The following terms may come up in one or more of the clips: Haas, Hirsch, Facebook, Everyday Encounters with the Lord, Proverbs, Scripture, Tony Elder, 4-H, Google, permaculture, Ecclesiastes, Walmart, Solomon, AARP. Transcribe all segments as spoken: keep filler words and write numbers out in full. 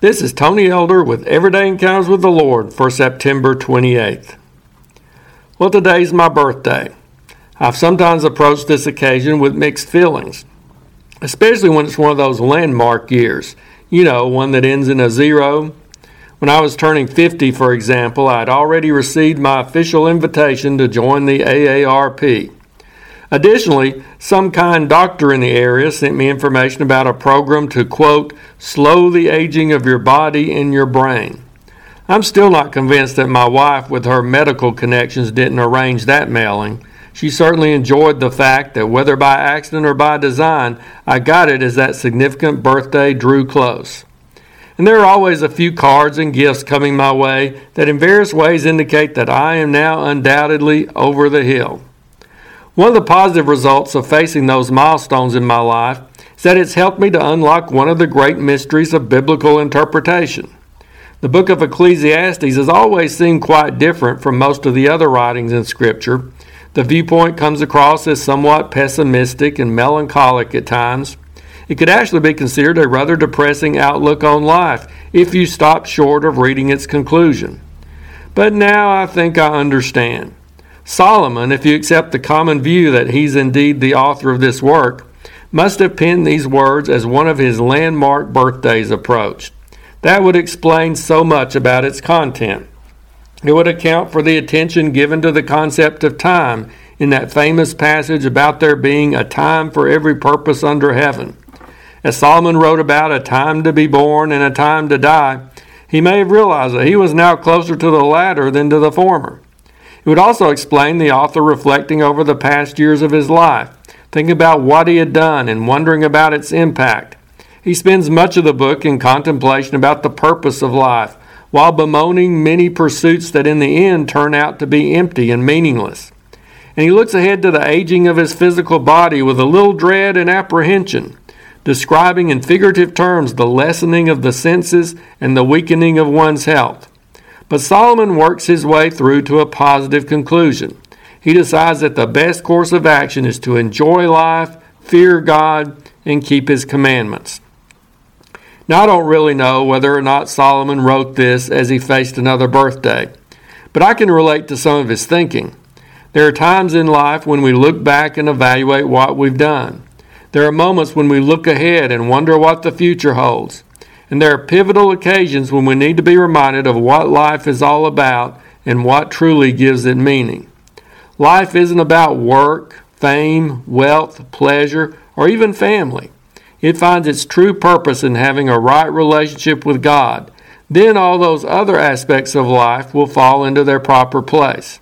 This is Tony Elder with Everyday Encounters with the Lord for September twenty-eighth. Well, today's my birthday. I've sometimes approached this occasion with mixed feelings, especially when it's one of those landmark years, you know, one that ends in a zero. When I was turning fifty, for example, I had already received my official invitation to join the A A R P. Additionally, some kind doctor in the area sent me information about a program to, quote, slow the aging of your body and your brain. I'm still not convinced that my wife, with her medical connections, didn't arrange that mailing. She certainly enjoyed the fact that, whether by accident or by design, I got it as that significant birthday drew close. And there are always a few cards and gifts coming my way that in various ways indicate that I am now undoubtedly over the hill. One of the positive results of facing those milestones in my life is that it's helped me to unlock one of the great mysteries of biblical interpretation. The book of Ecclesiastes has always seemed quite different from most of the other writings in Scripture. The viewpoint comes across as somewhat pessimistic and melancholic at times. It could actually be considered a rather depressing outlook on life if you stop short of reading its conclusion. But now I think I understand. Solomon, if you accept the common view that he's indeed the author of this work, must have penned these words as one of his landmark birthdays approached. That would explain so much about its content. It would account for the attention given to the concept of time in that famous passage about there being a time for every purpose under heaven. As Solomon wrote about a time to be born and a time to die, he may have realized that he was now closer to the latter than to the former. It would also explain the author reflecting over the past years of his life, thinking about what he had done and wondering about its impact. He spends much of the book in contemplation about the purpose of life, while bemoaning many pursuits that in the end turn out to be empty and meaningless. And he looks ahead to the aging of his physical body with a little dread and apprehension, describing in figurative terms the lessening of the senses and the weakening of one's health. But Solomon works his way through to a positive conclusion. He decides that the best course of action is to enjoy life, fear God, and keep His commandments. Now, I don't really know whether or not Solomon wrote this as he faced another birthday, but I can relate to some of his thinking. There are times in life when we look back and evaluate what we've done. There are moments when we look ahead and wonder what the future holds. And there are pivotal occasions when we need to be reminded of what life is all about and what truly gives it meaning. Life isn't about work, fame, wealth, pleasure, or even family. It finds its true purpose in having a right relationship with God. Then all those other aspects of life will fall into their proper place.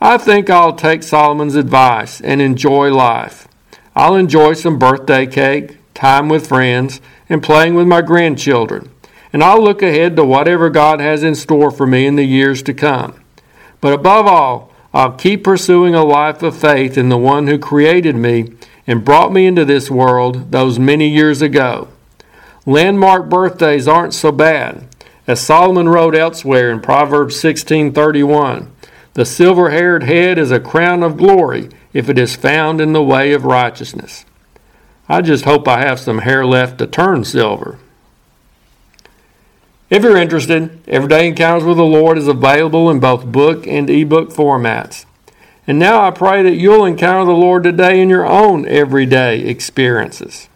I think I'll take Solomon's advice and enjoy life. I'll enjoy some birthday cake, time with friends, and playing with my grandchildren, and I'll look ahead to whatever God has in store for me in the years to come. But above all, I'll keep pursuing a life of faith in the one who created me and brought me into this world those many years ago. Landmark birthdays aren't so bad. As Solomon wrote elsewhere in Proverbs sixteen thirty-one, the silver-haired head is a crown of glory if it is found in the way of righteousness. I just hope I have some hair left to turn silver. If you're interested, Everyday Encounters with the Lord is available in both book and ebook formats. And now I pray that you'll encounter the Lord today in your own everyday experiences.